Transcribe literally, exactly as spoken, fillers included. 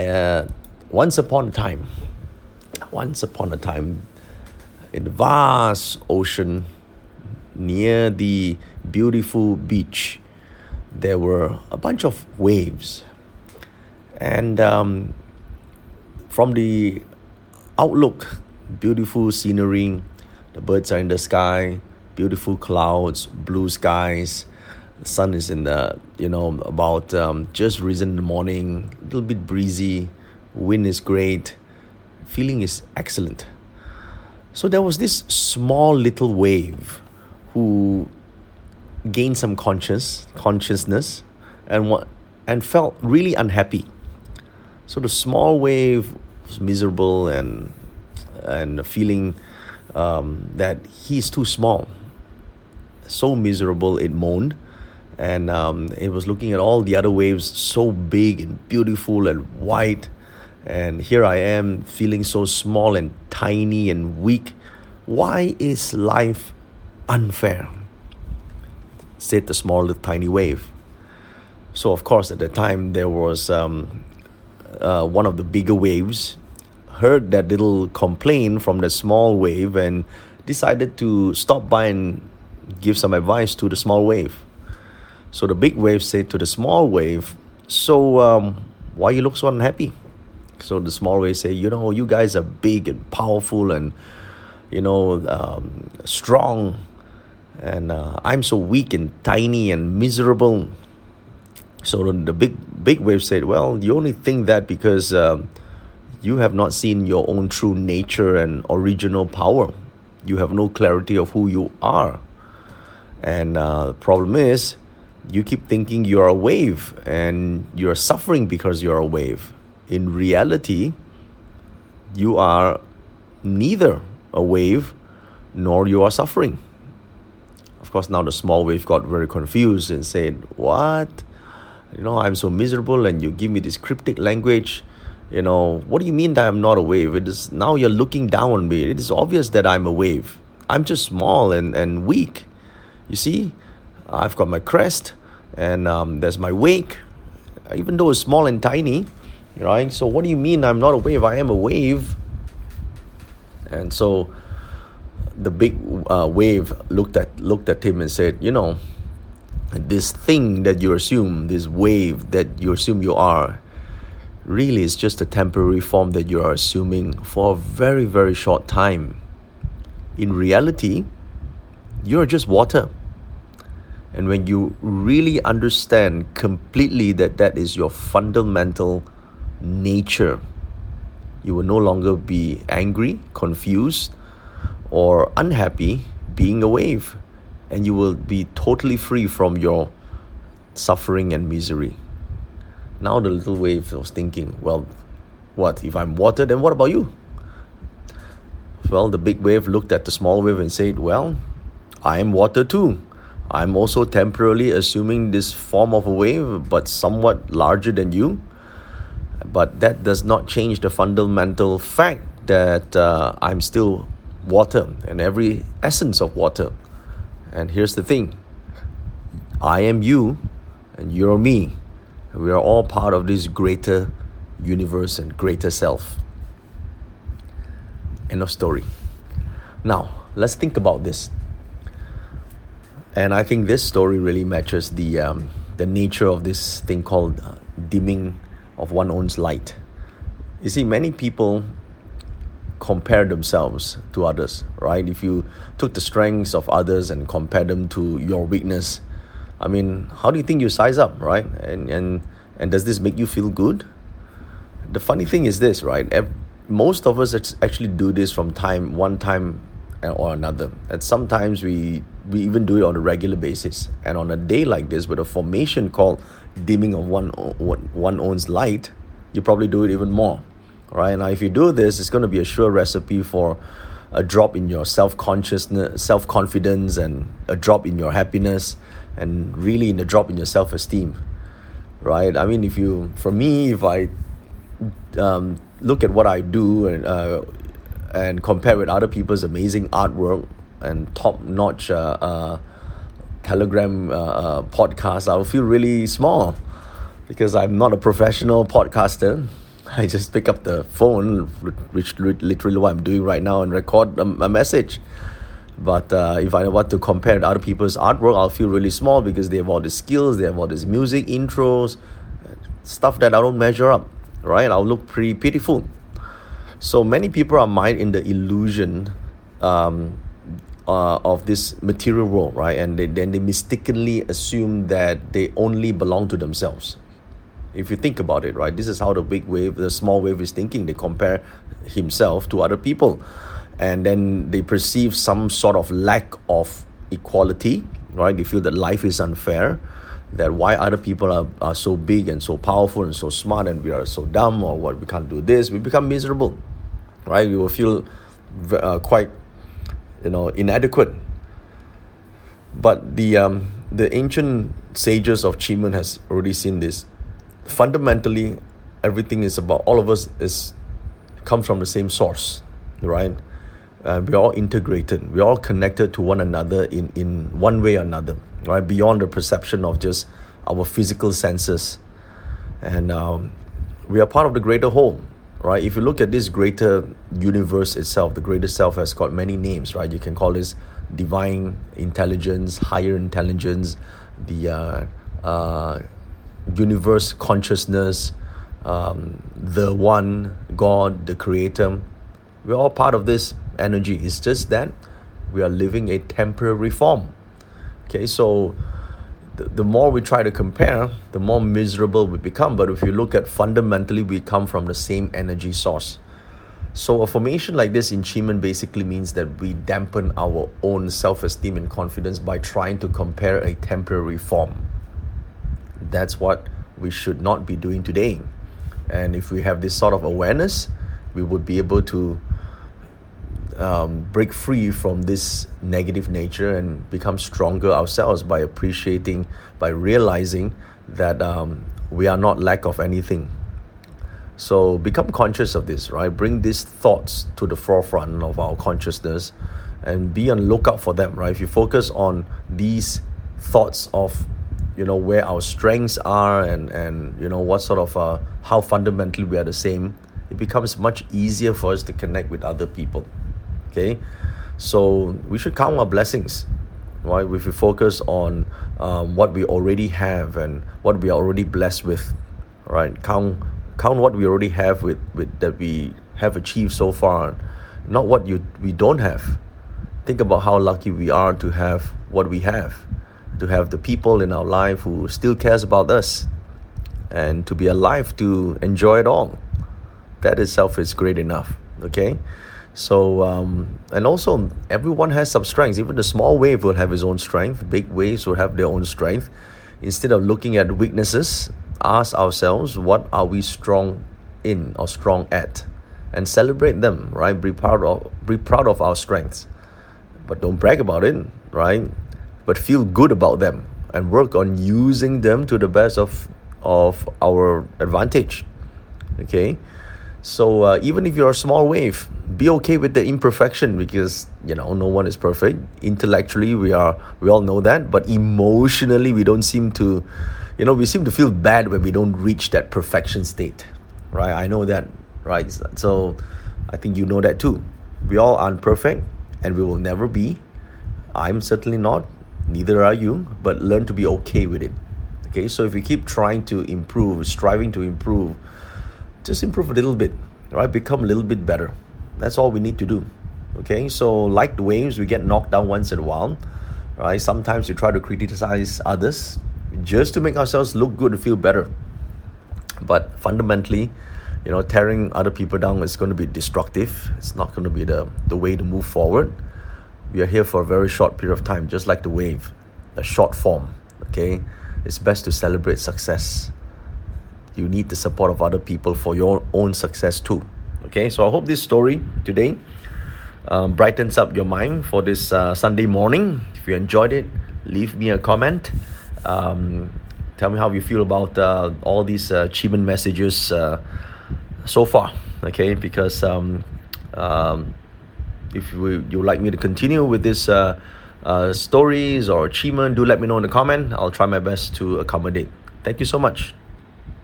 uh, once upon a time, once upon a time, in the vast ocean near the beautiful beach, there were a bunch of waves. And um, from the outlook, beautiful scenery, the birds are in the sky, beautiful clouds, blue skies. The sun is in the, you know, about um, just risen in the morning, a little bit breezy, wind is great, feeling is excellent. So there was this small little wave who gained some conscious consciousness and what and felt really unhappy. So the small wave was miserable and and feeling um, that he's too small. So miserable, it moaned, and um, it was looking at all the other waves, so big and beautiful and white. And here I am feeling so small and tiny and weak. Why is life unfair? Said the small little tiny wave. So of course at the time there was um, uh, one of the bigger waves heard that little complaint from the small wave and decided to stop by and give some advice to the small wave. So the big wave said to the small wave, so um, why you look so unhappy? So the small wave say, you know, you guys are big and powerful and, you know, um, strong. And uh, I'm so weak and tiny and miserable. So the big big wave said, well, you only think that because uh, you have not seen your own true nature and original power. You have no clarity of who you are. And uh, the problem is, you keep thinking you're a wave and you're suffering because you're a wave. In reality, you are neither a wave nor you are suffering. Of course, now the small wave got very confused and said, what? You know, I'm so miserable and you give me this cryptic language. You know, what do you mean that I'm not a wave? It is now you're looking down on me. It is obvious that I'm a wave. I'm just small and, and weak. You see, I've got my crest and um, there's my wake. Even though it's small and tiny, right? So what do you mean I'm not a wave? I am a wave. And so the big uh, wave looked at looked at him and said, you know, this thing that you assume, this wave that you assume you are, really is just a temporary form that you are assuming for a very, very short time. In reality, you're just water. And when you really understand completely that that is your fundamental nature, you will no longer be angry, confused, or unhappy being a wave, and you will be totally free from your suffering and misery. Now the little wave was thinking, well, what? If I'm water, then what about you? Well, the big wave looked at the small wave and said, well, I am water too. I'm also temporarily assuming this form of a wave, but somewhat larger than you. But that does not change the fundamental fact that uh, I'm still water and every essence of water. And here's the thing. I am you and you're me. We are all part of this greater universe and greater self. End of story. Now, let's think about this. And I think this story really matches the, um, the nature of this thing called uh, dimming of one's own light. You see, many people compare themselves to others, right? If you took the strengths of others and compared them to your weakness, I mean, how do you think you size up, right? And and and does this make you feel good? The funny thing is this, right? Most of us actually do this from time, one time or another. And sometimes we, we even do it on a regular basis. And on a day like this, with a formation called dimming of one one own's light, you probably do it even more, right? Now, if you do this, it's going to be a sure recipe for a drop in your self-consciousness, self-confidence, and a drop in your happiness, and really in a drop in your self-esteem, right? I mean, if you, for me, if I um, look at what I do and uh, and compare with other people's amazing artwork and top-notch Uh, uh, Telegram uh, podcast, I will feel really small because I'm not a professional podcaster. I just pick up the phone, which literally what I'm doing right now, and record a, a message. But uh, if I want to compare to other people's artwork, I'll feel really small because they have all these skills, they have all these music intros, stuff that I don't measure up, right? I'll look pretty pitiful. So many people are mired in the illusion um, uh, of this material world, right? And they, then they mistakenly assume that they only belong to themselves. If you think about it, right? This is how the big wave, the small wave is thinking. They compare himself to other people. And then they perceive some sort of lack of equality, right? They feel that life is unfair, that why other people are, are so big and so powerful and so smart and we are so dumb, or what, we can't do this. We become miserable, right? We will feel uh, quite, you know, inadequate. But the um, the ancient sages of Qimern has already seen this. Fundamentally, everything is about, all of us is come from the same source, right? Uh, we're all integrated. We're all connected to one another in, in one way or another, right? Beyond the perception of just our physical senses. And um, we are part of the greater whole, right? If you look at this greater universe itself, the greater self has got many names, right? You can call this divine intelligence, higher intelligence, the uh, uh, universe consciousness, um, the one, God, the creator. We're all part of this energy. It's just that we are living a temporary form. Okay, so the, the more we try to compare, the more miserable we become. But if you look at fundamentally, we come from the same energy source. So a formation like this in Qimern basically means that we dampen our own self-esteem and confidence by trying to compare a temporary form. That's what we should not be doing today. And if we have this sort of awareness, we would be able to Um, break free from this negative nature and become stronger ourselves by appreciating, by realizing that um, we are not lack of anything. So become conscious of this, right? Bring these thoughts to the forefront of our consciousness and be on lookout for them, right? If you focus on these thoughts of, you know, where our strengths are and, and you know, what sort of, uh, how fundamentally we are the same, it becomes much easier for us to connect with other people. Okay, so we should count our blessings, right? If we focus on um, what we already have and what we are already blessed with, right? Count count what we already have with, with that we have achieved so far, not what you we don't have. Think about how lucky we are to have what we have, to have the people in our life who still cares about us, and to be alive to enjoy it all. That itself is great enough. Okay. So, um, and also everyone has some strengths. Even the small wave will have his own strength. Big waves will have their own strength. Instead of looking at weaknesses, ask ourselves, what are we strong in or strong at? And celebrate them, right? Be proud of, be proud of our strengths. But don't brag about it, right? But feel good about them and work on using them to the best of, of our advantage, okay? So uh, even if you're a small wave, be okay with the imperfection because, you know, no one is perfect. Intellectually, we are, we all know that. But emotionally, we don't seem to, you know, we seem to feel bad when we don't reach that perfection state, right? I know that, right? So I think you know that too. We all aren't perfect and we will never be. I'm certainly not, neither are you, but learn to be okay with it. Okay, so if you keep trying to improve, striving to improve, just improve a little bit, right? Become a little bit better. That's all we need to do, okay? So like the waves, we get knocked down once in a while, right? Sometimes we try to criticize others just to make ourselves look good and feel better. But fundamentally, you know, tearing other people down is going to be destructive. It's not going to be the, the way to move forward. We are here for a very short period of time, just like the wave, a short form, okay? It's best to celebrate success. You need the support of other people for your own success too. Okay, so I hope this story today um, brightens up your mind for this uh, Sunday morning. If you enjoyed it, leave me a comment. Um, tell me how you feel about uh, all these uh, Qimern messages uh, so far. Okay, because um, um, if you would like me to continue with this uh, uh, stories or Qimern, do let me know in the comment. I'll try my best to accommodate. Thank you so much.